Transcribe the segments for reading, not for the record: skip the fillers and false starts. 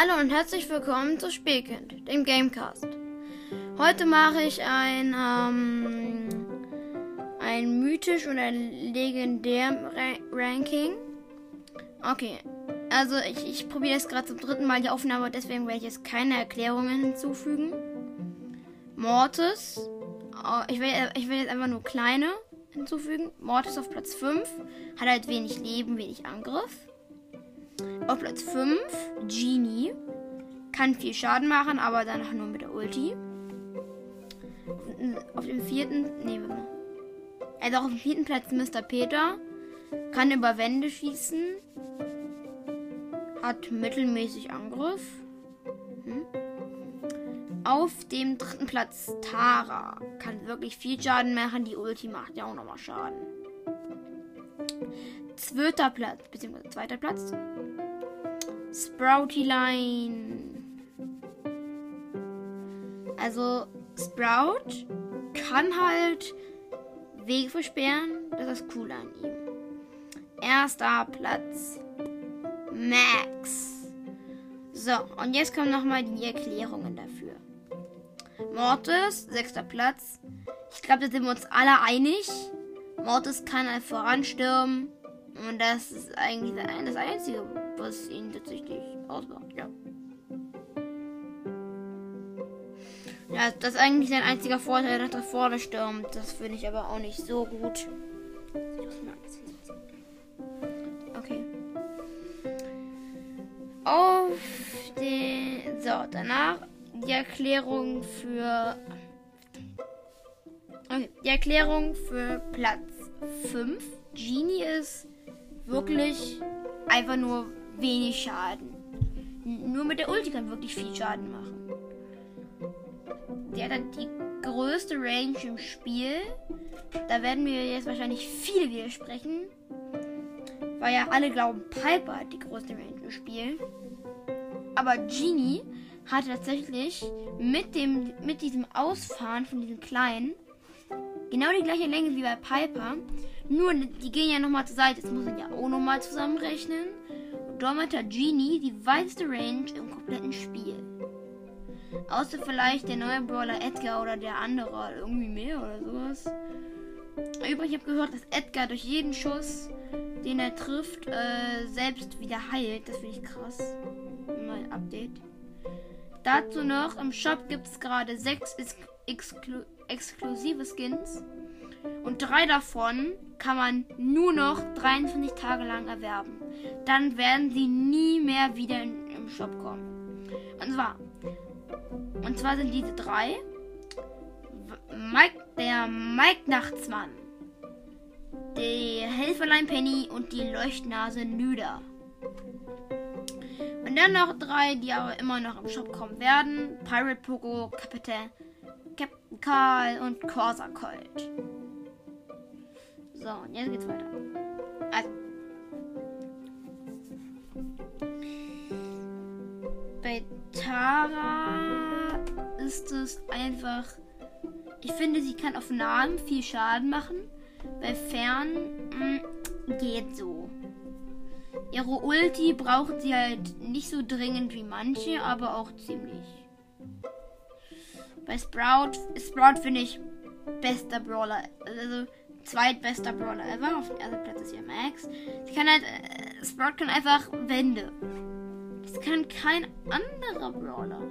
Hallo und herzlich willkommen zu Spielkind, dem Gamecast. Heute mache ich ein mythisch und ein legendär Ranking. Okay, also ich probiere es gerade zum dritten Mal die Aufnahme, deswegen werde ich jetzt keine Erklärungen hinzufügen. Mortis, ich will jetzt einfach nur kleine hinzufügen. Mortis auf Platz 5, hat halt wenig Leben, wenig Angriff. Auf Platz 5, Genie. Kann viel Schaden machen, aber danach nur mit der Ulti. Auf dem vierten Platz Mr. Peter. Kann über Wände schießen. Hat mittelmäßig Angriff. Auf dem dritten Platz Tara. Kann wirklich viel Schaden machen. Die Ulti macht ja auch nochmal Schaden. Zweiter Platz. Sproutyline. Also Sprout kann halt Wege versperren. Das ist cool an ihm. Erster Platz. Max. So, und jetzt kommen nochmal die Erklärungen dafür. Mortis, 6. Platz. Ich glaube, da sind wir uns alle einig. Mortis kann halt voranstürmen. Und das ist eigentlich das Einzige, was ihn tatsächlich ausmacht, ja. Ja, das ist eigentlich sein einziger Vorteil, dass er vorne stürmt. Das finde ich aber auch nicht so gut. Okay. Danach die Erklärung für... Okay, die Erklärung für Platz 5. Genie ist wirklich einfach nur wenig Schaden. Nur mit der Ulti kann wirklich viel Schaden machen. Der hat dann die größte Range im Spiel. Da werden wir jetzt wahrscheinlich viele widersprechen. Weil ja alle glauben, Piper hat die größte Range im Spiel. Aber Genie hat tatsächlich mit diesem Ausfahren von diesem Kleinen genau die gleiche Länge wie bei Piper, nur die gehen ja nochmal zur Seite, das muss man ja auch nochmal zusammenrechnen. Und damit hat Genie die weiteste Range im kompletten Spiel. Außer vielleicht der neue Brawler Edgar oder der andere, irgendwie mehr oder sowas. Übrigens, ich habe gehört, dass Edgar durch jeden Schuss, den er trifft, selbst wieder heilt. Das finde ich krass. Neues Update. Dazu noch, im Shop gibt es gerade 6 exklusive Skins und 3 davon kann man nur noch 23 Tage lang erwerben. Dann werden sie nie mehr wieder im Shop kommen. Und zwar sind diese 3 der Mike-Nachtsmann, die Helferlein Penny und die Leuchtnase Nüda. Und dann noch 3, die aber immer noch im Shop kommen werden: Pirate Pogo, Captain Karl und Corsa Colt. So, und jetzt geht's weiter. Also. Bei Tara ist es einfach... Ich finde, sie kann auf Namen viel Schaden machen. Bei Fern geht so. Ihre Ulti braucht sie halt nicht so dringend wie manche, aber auch ziemlich. Bei Sprout finde ich bester Brawler, also zweitbester Brawler ever. Auf dem ersten Platz ist ja Max. Sie kann halt, Sprout kann einfach Wände. Das kann kein anderer Brawler.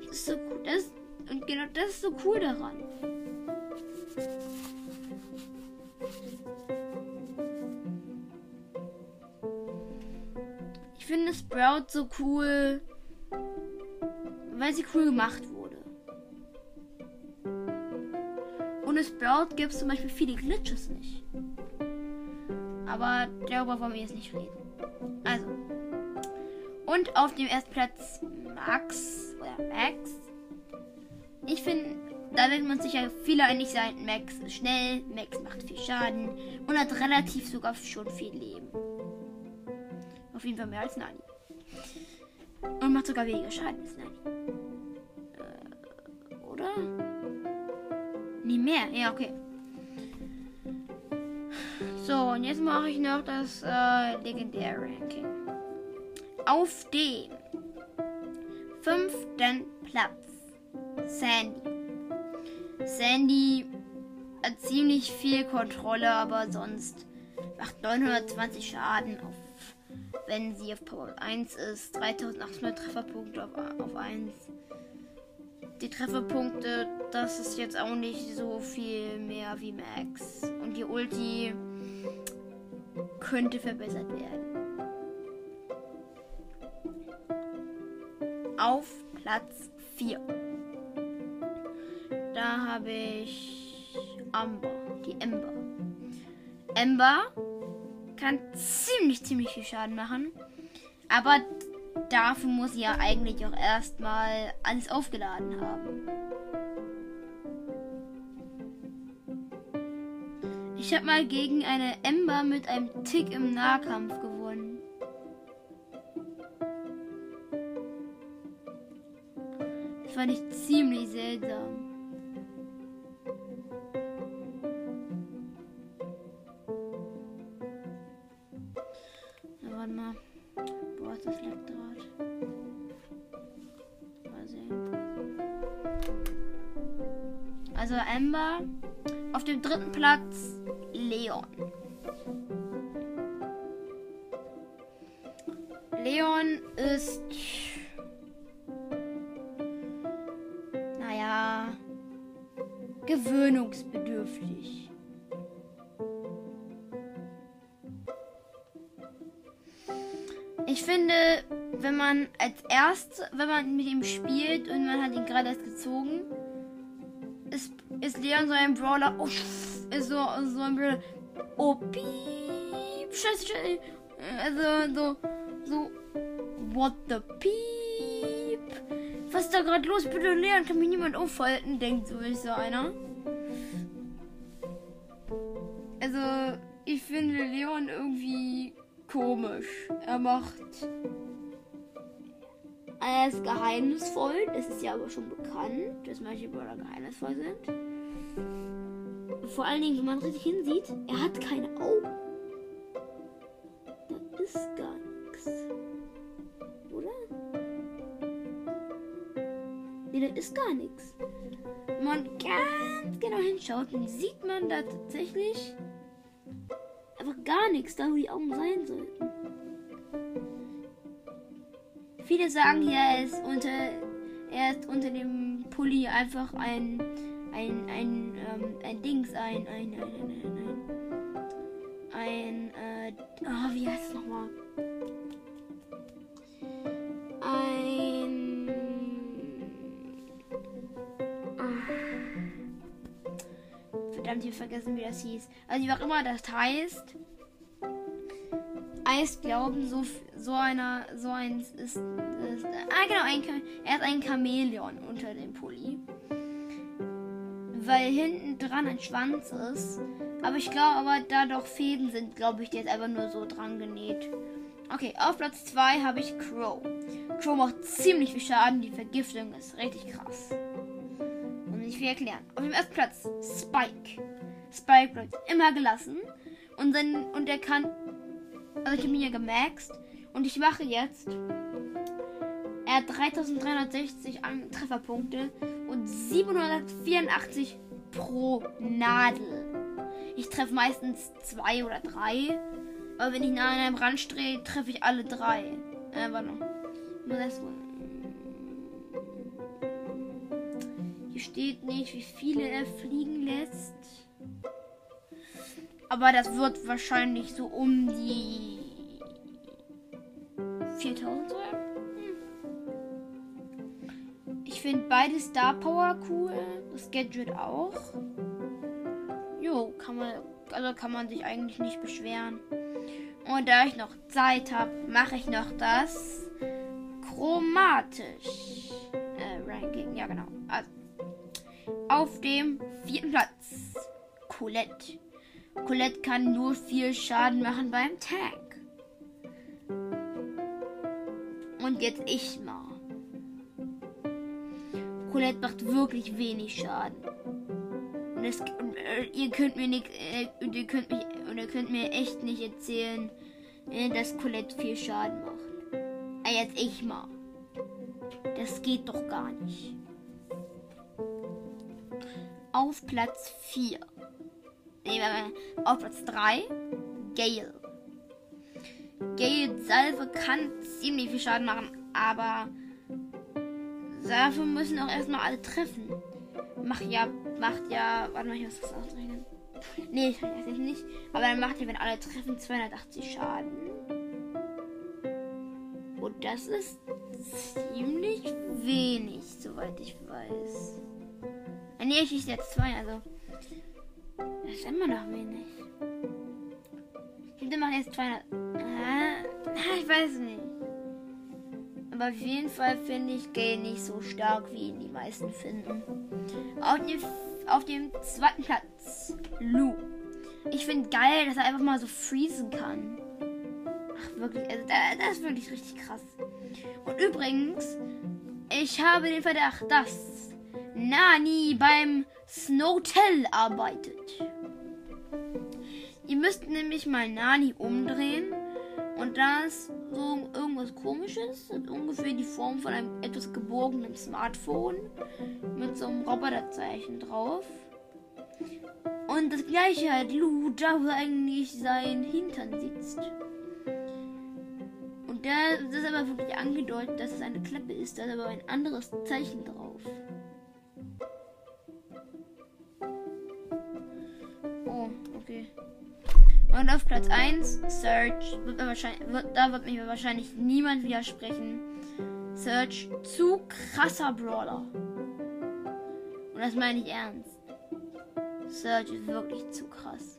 Das ist so cool, und genau das ist so cool daran. Ich finde Sprout so cool, weil sie cool gemacht wurde. Ohne Sprout gibt es zum Beispiel viele Glitches nicht. Aber darüber wollen wir jetzt nicht reden. Also. Und auf dem ersten Platz Max. Ich finde, da werden uns sicher viele einig sein. Max ist schnell, Max macht viel Schaden und hat relativ sogar schon viel Leben. Auf jeden Fall mehr als Nani. Und macht sogar weniger Schaden als Nani. Oder? Nee, mehr. Ja, okay. So, und jetzt mache ich noch das legendäre Ranking. Auf dem 5. Platz Sandy. Sandy hat ziemlich viel Kontrolle, aber sonst macht 920 Schaden, auf, wenn sie auf Power 1 ist. 3800 Trefferpunkte auf 1. Die Trefferpunkte, das ist jetzt auch nicht so viel mehr wie Max. Und die Ulti könnte verbessert werden. Auf Platz 4. Da habe ich Amber, die Amber. Amber kann ziemlich viel Schaden machen, aber dafür muss sie ja eigentlich auch erstmal alles aufgeladen haben. Ich habe mal gegen eine Amber mit einem Tick im Nahkampf gewonnen. Das fand ich ziemlich seltsam. Also Amber. Auf dem 3. Platz Leon. Leon ist... naja... gewöhnungsbedürftig. Ich finde, wenn man wenn man mit ihm spielt und man hat ihn gerade erst gezogen, ist Leon so ein Brawler, oh, ist so ein Brawler, oh, piep, scheiße, also so, what the piep, was ist da gerade los, bitte Leon, kann mich niemand aufhalten, denkt so, ist so einer. Also, ich finde Leon irgendwie komisch, er ist geheimnisvoll, das ist ja aber schon bekannt, dass manche Brawler geheimnisvoll sind. Vor allen Dingen, wenn man richtig hinsieht, er hat keine Augen. Da ist gar nichts. Oder? Nee, da ist gar nichts. Wenn man ganz genau hinschaut, dann sieht man da tatsächlich einfach gar nichts, da wo die Augen sein sollten. Viele sagen ja, er ist unter dem Pulli einfach wie heißt es nochmal? Verdammt, ich habe vergessen, wie das hieß. Also wie auch immer das heißt. Glauben, so eins ist genau, er ist ein Chamäleon unter dem Pulli, weil hinten dran ein Schwanz ist, aber ich glaube, da doch Fäden sind, glaube ich, die jetzt einfach nur so dran genäht. Okay, auf Platz 2 habe ich Crow. Crow macht ziemlich viel Schaden, die Vergiftung ist richtig krass. Und ich will erklären. Auf dem 1. Platz Spike. Spike bleibt immer gelassen und er kann... Also ich habe ihn ja gemaxt und ich mache jetzt, er hat 3360 Trefferpunkte und 784 pro Nadel. Ich treffe meistens 2 oder 3, aber wenn ich nah an einem Rand stehe, treffe ich alle 3. Warte noch. Hier steht nicht, wie viele er fliegen lässt. Aber das wird wahrscheinlich so um die 4000 sein. Ich finde beide Star Power cool. Das Gadget auch. Jo, kann man sich eigentlich nicht beschweren. Und da ich noch Zeit habe, mache ich noch das chromatisch Ranking. Ja, genau. Also, auf dem 4. Platz Colette. Colette kann nur 4 Schaden machen beim Tag. Und jetzt ich mal. Colette macht wirklich wenig Schaden. Und das, ihr könnt mir echt nicht erzählen, dass Colette viel Schaden macht. Aber jetzt ich mal. Das geht doch gar nicht. Auf Platz 4. Auf Platz 3. Gale. Gales Salve kann ziemlich viel Schaden machen, aber Salve müssen auch erstmal alle treffen. Warte mal, ich muss das ausrechnen. Nee, ich rechne das nicht. Aber dann macht ihr, wenn alle treffen, 280 Schaden. Und das ist ziemlich wenig, soweit ich weiß. Nee, ich schieße jetzt 2, also. Das ist immer noch wenig. Die machen jetzt 200. Ich weiß nicht. Aber auf jeden Fall finde ich Gale nicht so stark, wie ihn die meisten finden. Auf dem zweiten Platz, Lou. Ich finde geil, dass er einfach mal so freezen kann. Ach, wirklich. Also, das ist wirklich richtig krass. Und übrigens, ich habe den Verdacht, dass Nani beim Snowtell arbeitet. Ihr müsst nämlich mal Nani umdrehen und da ist so irgendwas Komisches und ungefähr die Form von einem etwas gebogenen Smartphone mit so einem Roboterzeichen drauf. Und das gleiche halt Lou, da wo eigentlich sein Hintern sitzt. Und da ist aber wirklich angedeutet, dass es eine Klappe ist, da ist aber ein anderes Zeichen drauf. Oh, okay. Und auf Platz 1, Surge, wird mir wahrscheinlich niemand widersprechen. Surge, zu krasser Brawler. Und das meine ich ernst. Surge ist wirklich zu krass.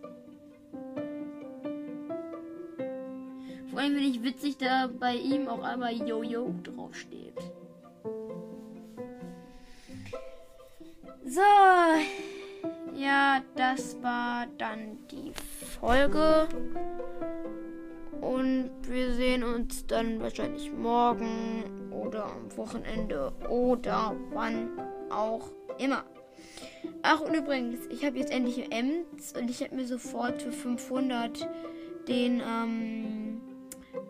Vor allem finde ich witzig, da bei ihm auch einmal Jojo draufsteht. So. Ja, das war dann die Folge und wir sehen uns dann wahrscheinlich morgen oder am Wochenende oder wann auch immer. Ach und übrigens, ich habe jetzt endlich Ems und ich habe mir sofort für 500 den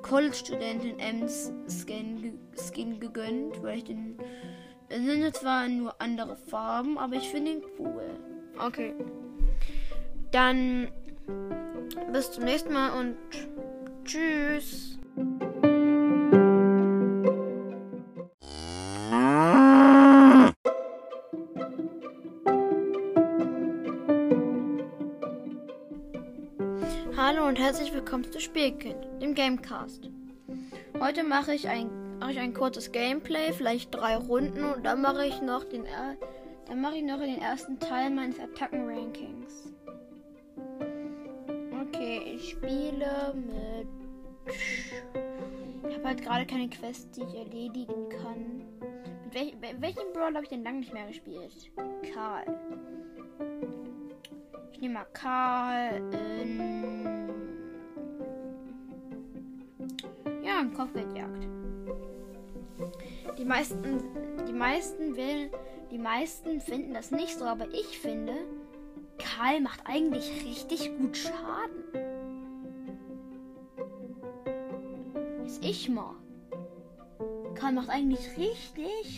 College-Studenten Ems-Skin gegönnt, weil ich den... Es sind zwar nur andere Farben, aber ich finde ihn cool. Okay, dann bis zum nächsten Mal und tschüss. Hallo und herzlich willkommen zu Spielkind, dem Gamecast. Heute mache ich ein kurzes Gameplay, vielleicht 3 Runden und dann mache ich noch den ersten Teil meines Attacken-Rankings. Okay, ich spiele mit... Ich habe halt gerade keine Quest, die ich erledigen kann. Mit welchem Brawler habe ich denn lange nicht mehr gespielt? Karl. Ich nehme mal Karl in... Ja, im Kopfgeldjagd. Die meisten finden das nicht so, aber ich finde, Karl macht eigentlich richtig gut Schaden. Jetzt ich mal. Karl macht eigentlich richtig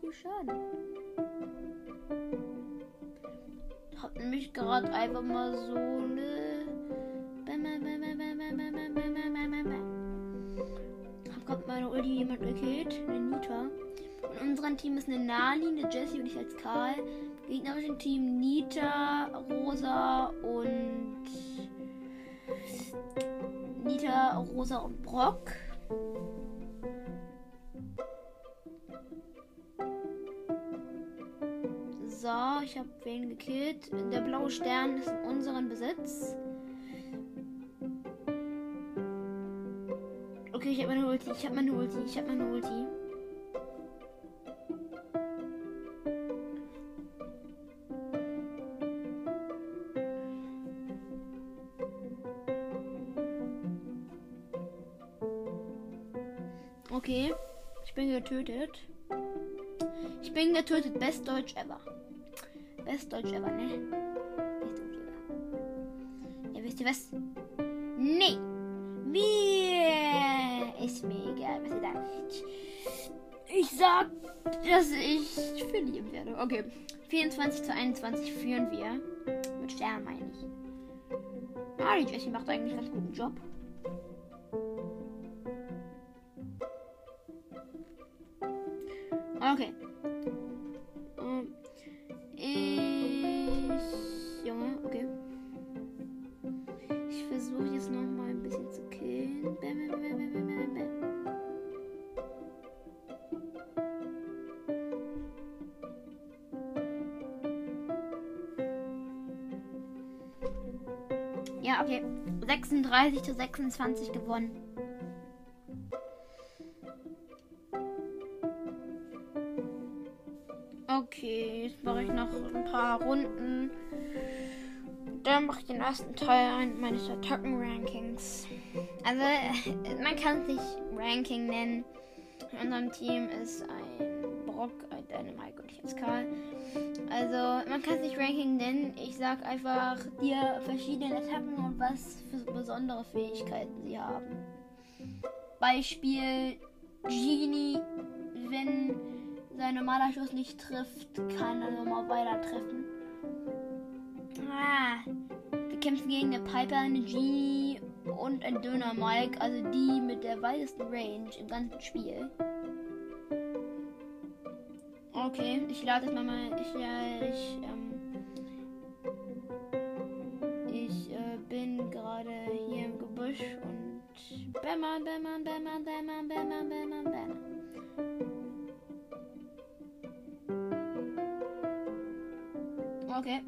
gut Schaden. Hab nämlich gerade einfach mal so eine... Hab gerade meine Ulti jemand gekillt, eine Nita. In unserem Team ist eine Nani, eine Jessie und ich als Karl. Gegnerischen Team Nita, Rosa und Brock. So, ich habe wen gekillt. Der blaue Stern ist in unserem Besitz. Okay, ich habe meine Ulti. Okay, ich bin getötet. Best Deutsch ever. Westdeutsch, aber ne. Ja, wisst ihr was? Nee. Mir ist mir egal, was ihr da. Ich sag, dass ich verlieren werde. Okay. 24:21 führen wir. Mit Sternen meine ich. Ah, die Jessie macht eigentlich einen ganz guten Job. Okay. Junge, okay. Ich versuche jetzt noch mal ein bisschen zu killen. Bam, bam, bam, bam, bam, bam. Ja, okay. 36:26 gewonnen. Mache ich noch ein paar Runden. Dann mache ich den ersten Teil meines Attacken-Rankings. Also, man kann es nicht Ranking nennen. In unserem Team ist ein Brock, ein Dynamite und ich als Karl. Also, man kann es nicht Ranking nennen. Ich sag einfach dir verschiedene Attacken und was für besondere Fähigkeiten sie haben. Beispiel Genie, wenn sein normaler Schuss nicht trifft, kann er nochmal weiter treffen. Wir kämpfen gegen eine Piper, eine Genie und ein Döner Mike, also die mit der weitesten Range im ganzen Spiel. Okay, ich lade jetzt mal. Ich bin gerade hier im Gebüsch und Bämmer. Okay.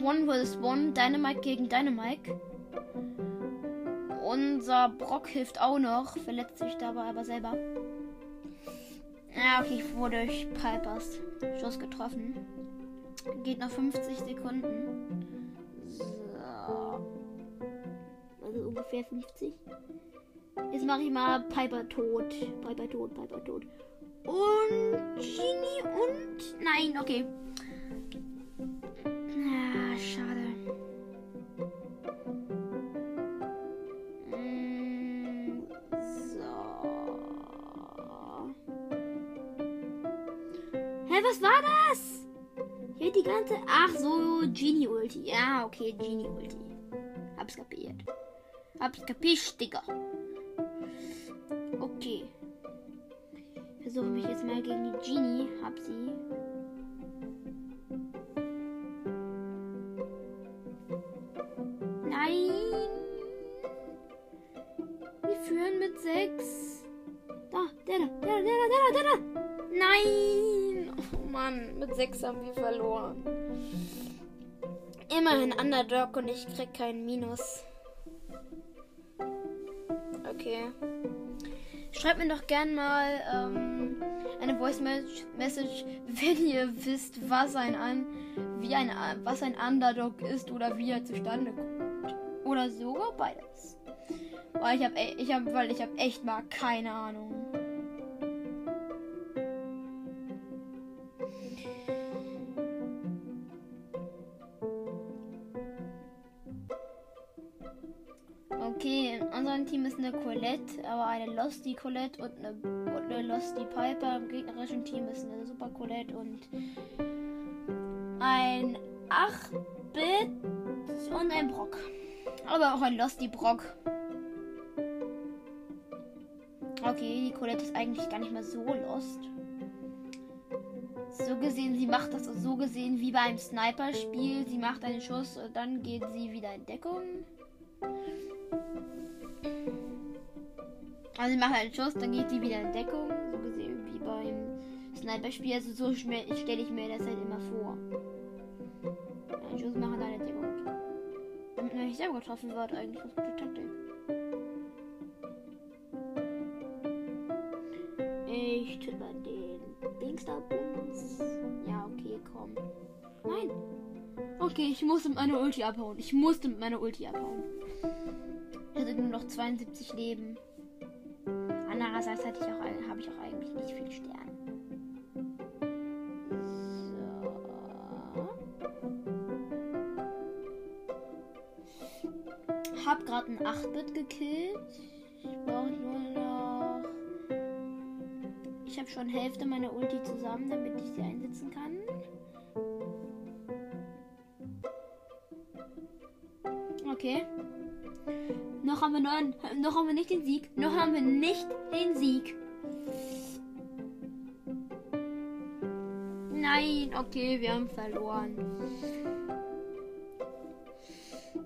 One vs. One. Dynamite gegen Dynamite. Unser Brock hilft auch noch. Verletzt sich dabei aber selber. Ja, okay. Ich wurde durch Pipers Schuss getroffen. Geht noch 50 Sekunden. So. Also ungefähr 50. Jetzt mache ich mal Piper tot. Piper tot. Und Genie und... Nein, okay. Schade. So. Hä, was war das? Hier die ganze... Ach so, Genie-Ulti. Ja, okay, Genie-Ulti. Hab's kapiert. Hab's kapischt, Digga. Okay. Versuche mich jetzt mal gegen die Genie. Hab sie... Da. Nein! Oh Mann, mit 6 haben wir verloren. Immerhin Underdog und ich krieg keinen Minus. Okay. Schreibt mir doch gern mal eine Voice Message, wenn ihr wisst, was ein Underdog ist oder wie er zustande kommt. Oder sogar beides. Weil ich hab echt mal keine Ahnung. Okay, in unserem Team ist eine Colette, aber eine Losty Colette und eine Losty Piper. Im gegnerischen Team ist eine Super Colette und ein 8-Bit und ein Brock. Aber auch ein Losty Brock. Okay, die Colette ist eigentlich gar nicht mal so lost. So gesehen, sie macht das so gesehen wie beim Sniper-Spiel. Sie macht einen Schuss und dann geht sie wieder in Deckung. Also sie macht einen Schuss, dann geht sie wieder in Deckung. So gesehen wie beim Sniper-Spiel. Also so stelle ich mir das halt immer vor. Einen Schuss machen, dann in Deckung. Damit man nicht selber getroffen wird, eigentlich was gute Taktik. Ich tue mal den Dingsterbums. Ja, okay, komm. Nein. Okay, ich musste mit meiner Ulti abhauen. Ich hatte nur noch 72 Leben. Andererseits habe ich auch eigentlich nicht viel Sterne. So. habe gerade einen 8-Bit gekillt. Ich brauche nur noch... Ich habe schon Hälfte meiner Ulti zusammen, damit ich sie einsetzen kann. Okay. Noch haben wir nicht den Sieg. Noch haben wir nicht den Sieg. Nein, okay, wir haben verloren.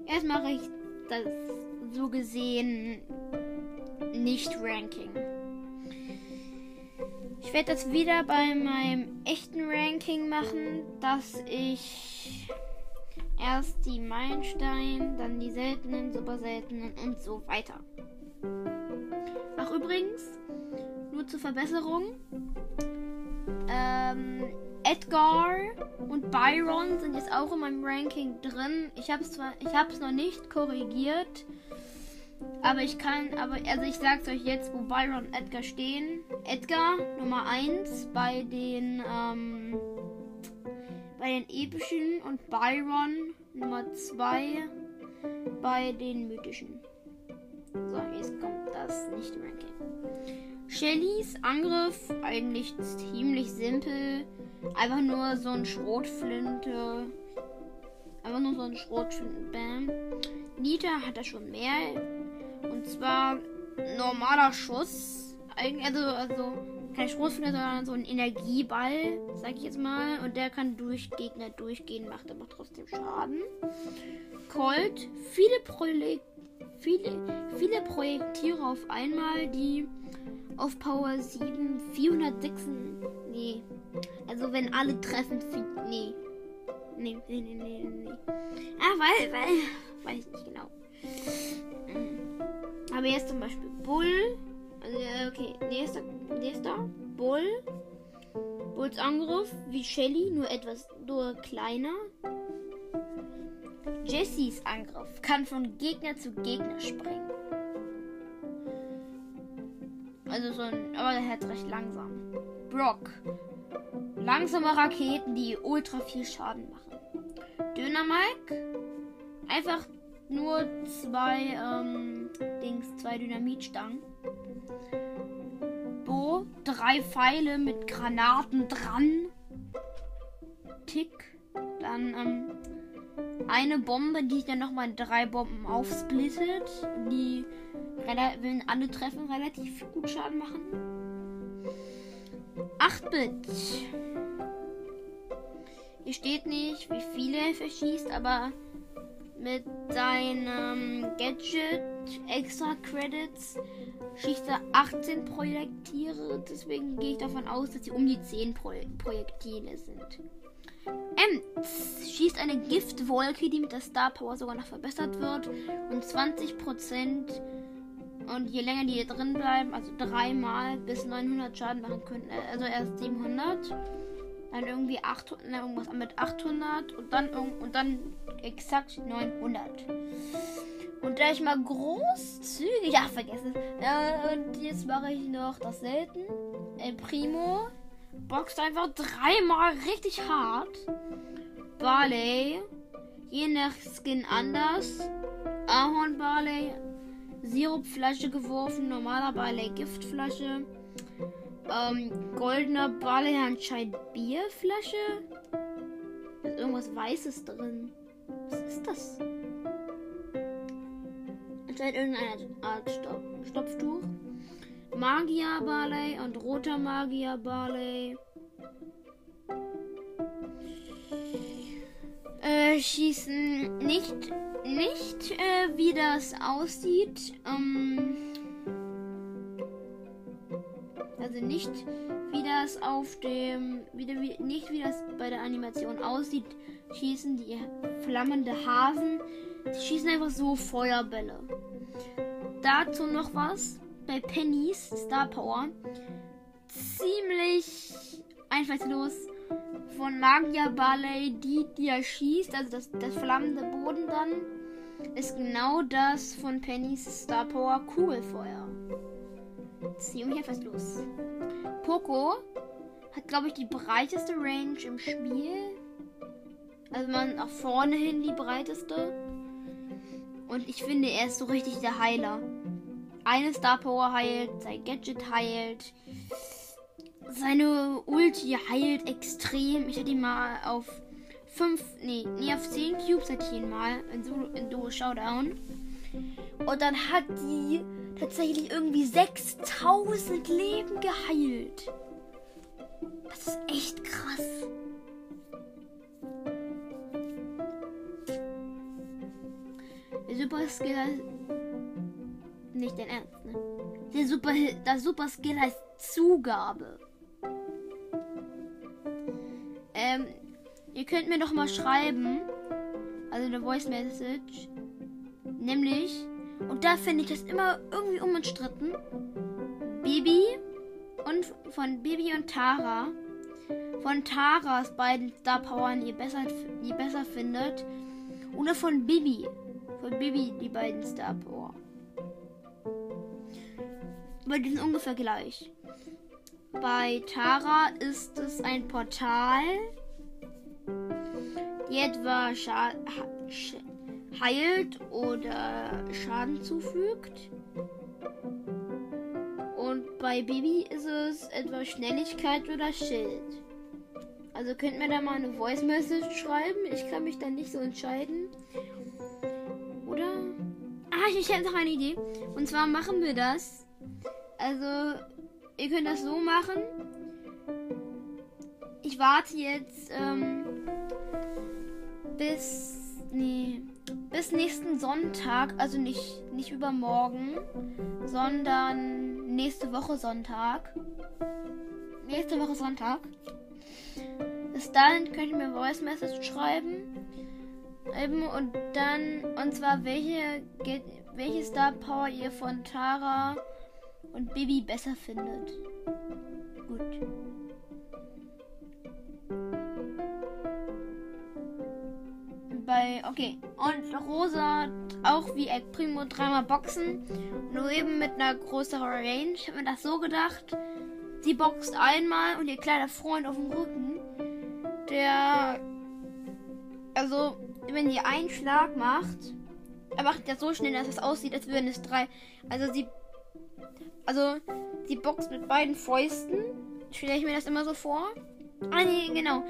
Erst mache ich das so gesehen nicht Ranking. Ich werde das wieder bei meinem echten Ranking machen, dass ich erst die Meilensteine, dann die seltenen, super seltenen und so weiter. Ach übrigens, nur zur Verbesserung. Edgar und Byron sind jetzt auch in meinem Ranking drin. Ich habe es noch nicht korrigiert, aber ich sag's euch jetzt, wo Byron und Edgar stehen. Edgar Nummer 1 bei den epischen und Byron Nummer 2 bei den mythischen. So, jetzt kommt das nicht im Ranking. Shellys Angriff eigentlich ziemlich simpel. Einfach nur so ein Schrotflinte. Bam. Nita hat da schon mehr. Und zwar normaler Schuss. Also kein Schrotflinte, sondern so ein Energieball, sag ich jetzt mal. Und der kann durch Gegner durchgehen, macht aber trotzdem Schaden. Colt, viele Projektiere auf einmal, die auf Power 7 406. Nee. Also wenn alle treffen, nee. Ah, weiß ich nicht genau. Aber jetzt zum Beispiel Bull. Also, okay, nächster. Bull. Bulls Angriff wie Shelly, nur kleiner. Jessies Angriff kann von Gegner zu Gegner springen. Also aber der hat recht langsam. Brock. Langsame Raketen, die ultra viel Schaden machen. Döner Mike. Einfach nur zwei Dynamitstangen. Bo. 3 Pfeile mit Granaten dran. Tick. Dann eine Bombe, die ich dann nochmal in 3 Bomben aufsplittet. Die, wenn alle treffen, relativ gut Schaden machen. 8-Bit. Hier steht nicht, wie viele er verschießt, aber mit seinem Gadget Extra Credits schießt er 18 Projektiere. Deswegen gehe ich davon aus, dass sie um die 10 Projektile sind. Emts schießt eine Giftwolke, die mit der Star Power sogar noch verbessert wird. Und 20%. Und je länger die hier drin bleiben, also 3 Mal bis 900 Schaden machen können. Also erst 700, dann irgendwie 800, dann irgendwas mit 800 und dann exakt 900. Und da ich mal großzügig vergessen. Und jetzt mache ich noch das selten. El Primo boxt einfach 3 Mal richtig hart. Barley, je nach Skin anders. Ahorn Barley. Sirupflasche geworfen, normaler Barley Giftflasche, goldener Barley anscheinend Bierflasche. Ist irgendwas Weißes drin. Was ist das? Anscheinend irgendeine Art Stopftuch. Magier Barley und roter Magier Barley. Schießen nicht wie das aussieht, also nicht wie das nicht wie das bei der Animation aussieht, schießen die flammende Hasen, die schießen einfach so Feuerbälle. Dazu noch was, bei Pennys Star Power, ziemlich einfallslos. Von Magier Barley, die er schießt, also das flammende Boden dann, ist genau das von Pennys Star Power Kugelfeuer. Ziemlich etwas los. Pogo hat, glaube ich, die breiteste Range im Spiel. Also man nach vorne hin die breiteste. Und ich finde, er ist so richtig der Heiler. Eine Star Power heilt, sein Gadget heilt, seine Ulti heilt extrem. Ich hatte ihn mal auf 10 Cubes hatte ich ihn mal in Duo Showdown. Und dann hat die tatsächlich irgendwie 6000 Leben geheilt. Das ist echt krass. Der Super Skill heißt... Nicht dein Ernst, ne? Das Super Skill heißt Zugabe. Ihr könnt mir doch mal schreiben. Also eine Voice Message. Nämlich, und da finde ich das immer irgendwie unumstritten, Bibi und von Bibi und Tara. Von Taras beiden Star Powern, ihr besser findet. Oder von Bibi. Von Bibi die beiden Star Power. Weil die sind ungefähr gleich. Bei Tara ist es ein Portal, die etwa heilt oder Schaden zufügt. Und bei Bibi ist es etwa Schnelligkeit oder Schild. Also könnt mir da mal eine Voice Message schreiben. Ich kann mich dann nicht so entscheiden. Oder? Ich habe noch eine Idee. Und zwar machen wir das. Also, ihr könnt das so machen. Ich warte jetzt bis nächsten Sonntag, also nicht übermorgen, sondern nächste Woche Sonntag. Bis dahin könnt ihr mir Voice Message schreiben. Und dann, und zwar welche Star Power ihr von Tara und Bibi besser findet. Gut. Okay, und Rosa auch wie El Primo dreimal boxen, nur eben mit einer größeren Range. Ich habe mir das so gedacht, sie boxt einmal und ihr kleiner Freund auf dem Rücken, also wenn ihr einen Schlag macht, er macht das so schnell, dass es aussieht, als würden es drei, also sie boxt mit beiden Fäusten, stelle ich mir das immer so vor. Ah ne, genau.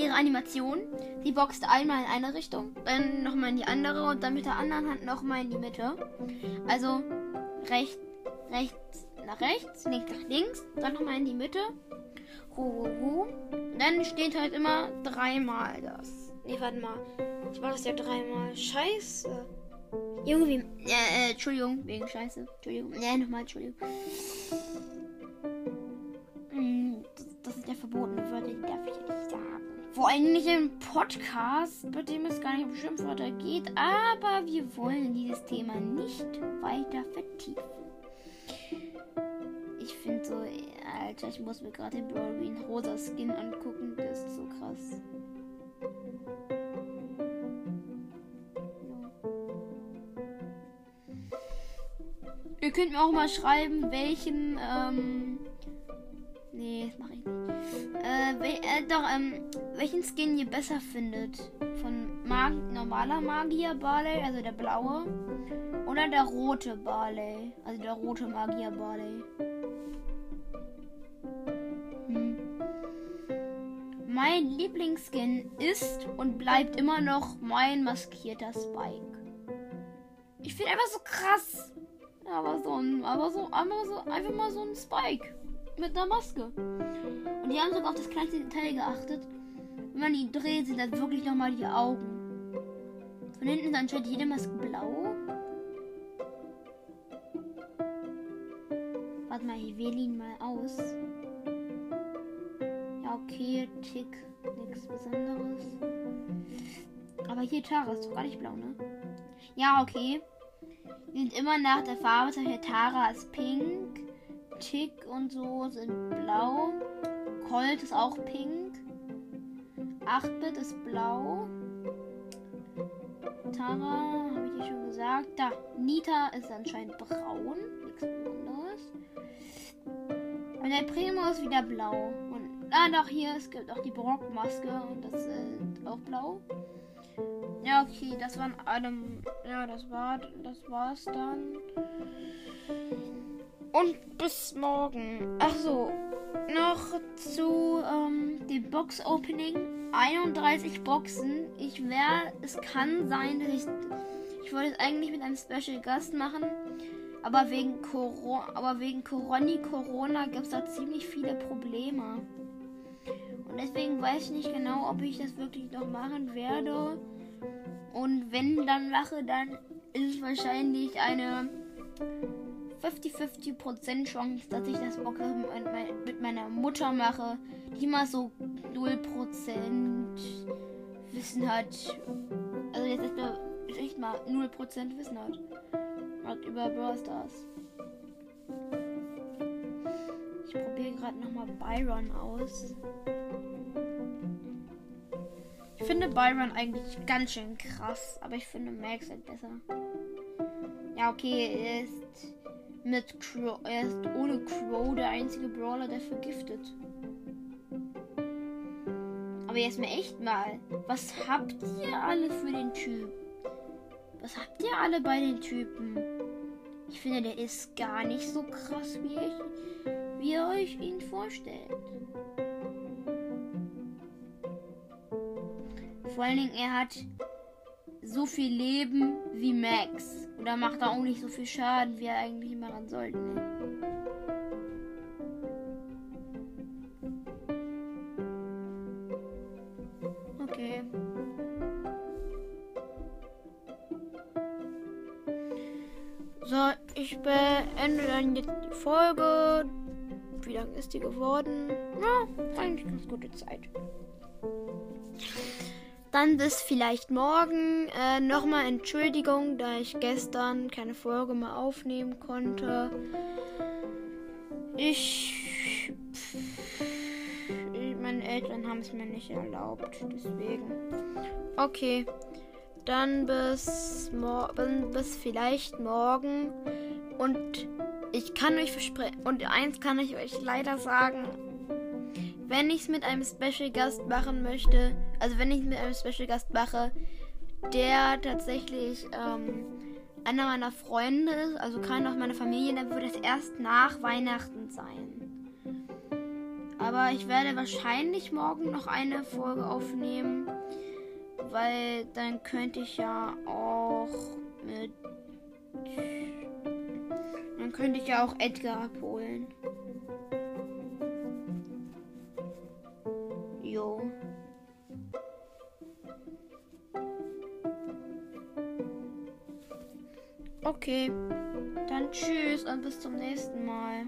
Ihre Animation. Sie boxt einmal in eine Richtung, dann nochmal in die andere und dann mit der anderen Hand nochmal in die Mitte. Also rechts, links nach links, dann nochmal in die Mitte. Dann steht halt immer dreimal das. Ne, warte mal. Ich war das ja dreimal. Scheiße. Irgendwie. Entschuldigung, wegen Scheiße. Entschuldigung. Ne, nochmal, Entschuldigung. Das ist ja verboten, darf ich nicht sagen. Vor allem nicht im Podcast, bei dem es gar nicht um Schimpfwörter geht, aber wir wollen dieses Thema nicht weiter vertiefen. Ich finde so, Alter, ich muss mir gerade den Barley in rosa Skin angucken, das ist so krass. Ihr könnt mir auch mal schreiben, welchen, nee, das mache ich nicht. Welchen Skin ihr besser findet. Von normaler Magier Barley, also der blaue. Oder der rote Barley, also der rote Magier Barley. Mein Lieblingsskin ist und bleibt immer noch mein maskierter Spike. Ich finde einfach so krass. Einfach mal so ein Spike. Mit einer Maske. Und die haben sogar auf das kleinste Detail geachtet. Wenn man die dreht, sind dann wirklich nochmal die Augen. Von hinten ist anscheinend jede Maske blau. Warte mal, ich wähle ihn mal aus. Ja, okay, Tick. Nichts Besonderes. Aber hier, Tara ist doch gar nicht blau, ne? Ja, okay. Die sind immer nach der Farbe. Zum Beispiel Tara ist pink. Tick und so sind blau. Colt ist auch pink. 8-Bit ist blau. Tara, habe ich ja schon gesagt. Da, Nita ist anscheinend braun. Nichts Besonderes. Und der Primo ist wieder blau. Und, es gibt auch die Brock-Maske. Und das ist auch blau. Ja, okay, das waren alle. Ja, das war's dann. Und bis morgen. Achso, noch zu dem Box-Opening. 31 Boxen. Es kann sein, dass ich wollte es eigentlich mit einem Special-Gast machen. Aber wegen Corona gibt es da ziemlich viele Probleme. Und deswegen weiß ich nicht genau, ob ich das wirklich noch machen werde. Und wenn dann mache, dann ist es wahrscheinlich eine 50-50% Chance, dass ich das Box mit meiner Mutter mache, die mal so 0% Wissen hat. Also jetzt ist echt mal 0% Wissen hat. Über Brawl Stars. Ich probiere gerade nochmal Byron aus. Ich finde Byron eigentlich ganz schön krass, aber ich finde Max halt besser. Ja, okay, er ist mit Crow, er ist ohne Crow der einzige Brawler, der vergiftet. Aber jetzt mir echt mal, was habt ihr alle für den Typ? Was habt ihr alle bei den Typen? Ich finde, der ist gar nicht so krass, wie ihr euch ihn vorstellt. Vor allen Dingen, er hat so viel Leben wie Max. Und da macht er auch nicht so viel Schaden, wie er eigentlich machen sollte. Okay. So, ich beende dann jetzt die Folge. Wie lang ist die geworden? Ja, eigentlich ganz gute Zeit. Dann bis vielleicht morgen. Nochmal Entschuldigung, da ich gestern keine Folge mehr aufnehmen konnte. Meine Eltern haben es mir nicht erlaubt, deswegen. Okay. Dann bis vielleicht morgen. Und ich kann euch versprechen, und eins kann ich euch leider sagen, wenn ich es mit einem Special Gast machen möchte, der tatsächlich einer meiner Freunde ist, also keiner aus meiner Familie, dann wird es erst nach Weihnachten sein. Aber ich werde wahrscheinlich morgen noch eine Folge aufnehmen. Weil dann könnte ich ja auch Edgar abholen. Jo. Okay. Dann tschüss und bis zum nächsten Mal.